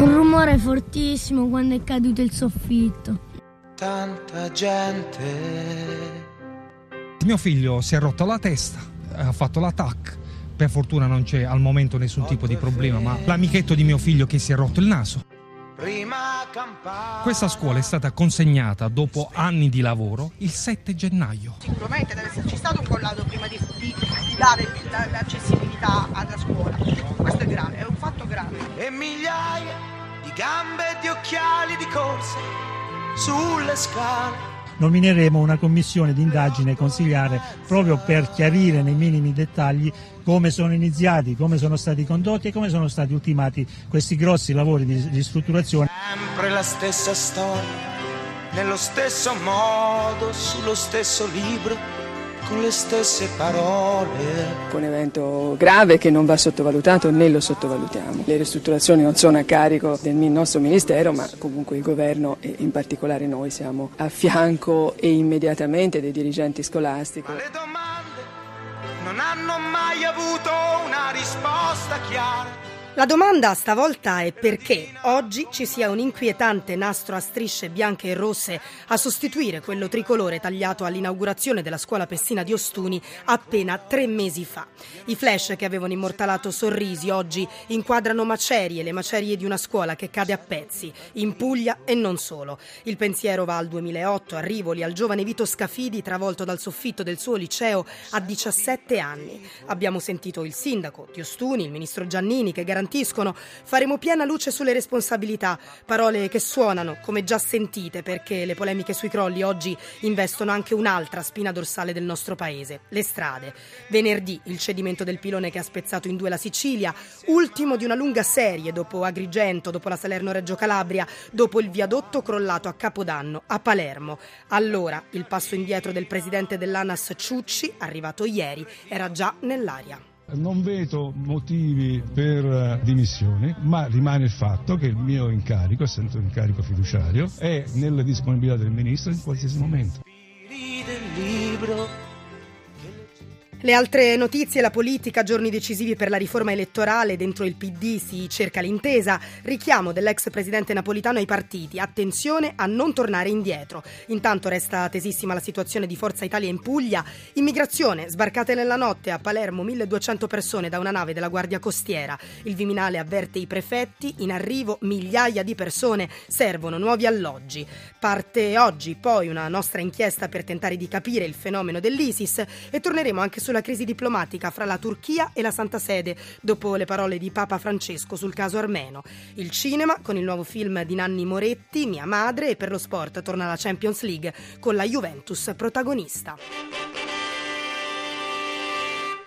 Un rumore fortissimo quando è caduto il soffitto. Tanta gente. Mio figlio si è rotto la testa, ha fatto la TAC. Per fortuna non c'è al momento nessun tipo di problema, ma l'amichetto di mio figlio che si è rotto il naso. Questa scuola è stata consegnata dopo anni di lavoro il 7 gennaio. Sicuramente deve esserci stato un collato prima di dare l'accessibilità alla scuola. Questo è grave, è un fatto grave. E migliaia di gambe e di occhiali di corsa sulle scale. Nomineremo una commissione di indagine consiliare proprio per chiarire nei minimi dettagli come sono iniziati, come sono stati condotti e come sono stati ultimati questi grossi lavori di ristrutturazione. Sempre la stessa storia, nello stesso modo, sullo stesso libro, con le stesse parole. Un evento grave che non va sottovalutato né lo sottovalutiamo. Le ristrutturazioni non sono a carico del nostro Ministero, ma comunque il Governo e in particolare noi siamo a fianco e immediatamente dei dirigenti scolastici. Le domande non hanno mai avuto una risposta chiara. La domanda stavolta è perché oggi ci sia un inquietante nastro a strisce bianche e rosse a sostituire quello tricolore tagliato all'inaugurazione della scuola Pessina di Ostuni appena 3 mesi fa. I flash che avevano immortalato sorrisi oggi inquadrano macerie, le macerie di una scuola che cade a pezzi, in Puglia e non solo. Il pensiero va al 2008, a Rivoli, al giovane Vito Scafidi travolto dal soffitto del suo liceo a 17 anni. Abbiamo sentito il sindaco di Ostuni, il ministro Giannini, che garantisce faremo piena luce sulle responsabilità, parole che suonano come già sentite, perché le polemiche sui crolli oggi investono anche un'altra spina dorsale del nostro paese, le strade. Venerdì il cedimento del pilone che ha spezzato in due la Sicilia, ultimo di una lunga serie dopo Agrigento, dopo la Salerno-Reggio Calabria, dopo il viadotto crollato a Capodanno a Palermo. Allora il passo indietro del presidente dell'ANAS Ciucci, arrivato ieri, era già nell'aria. Non vedo motivi per dimissioni, ma rimane il fatto che il mio incarico, essendo un incarico fiduciario, è nella disponibilità del Ministro in qualsiasi momento. Le altre notizie, la politica, giorni decisivi per la riforma elettorale, dentro il PD si cerca l'intesa, richiamo dell'ex presidente Napolitano ai partiti, attenzione a non tornare indietro. Intanto resta tesissima la situazione di Forza Italia in Puglia, immigrazione, sbarcate nella notte a Palermo 1200 persone da una nave della Guardia Costiera, il Viminale avverte i prefetti, in arrivo migliaia di persone, servono nuovi alloggi. Parte oggi poi una nostra inchiesta per tentare di capire il fenomeno dell'ISIS e torneremo anche sulla crisi diplomatica fra la Turchia e la Santa Sede, dopo le parole di Papa Francesco sul caso armeno. Il cinema, con il nuovo film di Nanni Moretti, Mia Madre, e per lo sport torna la Champions League con la Juventus protagonista.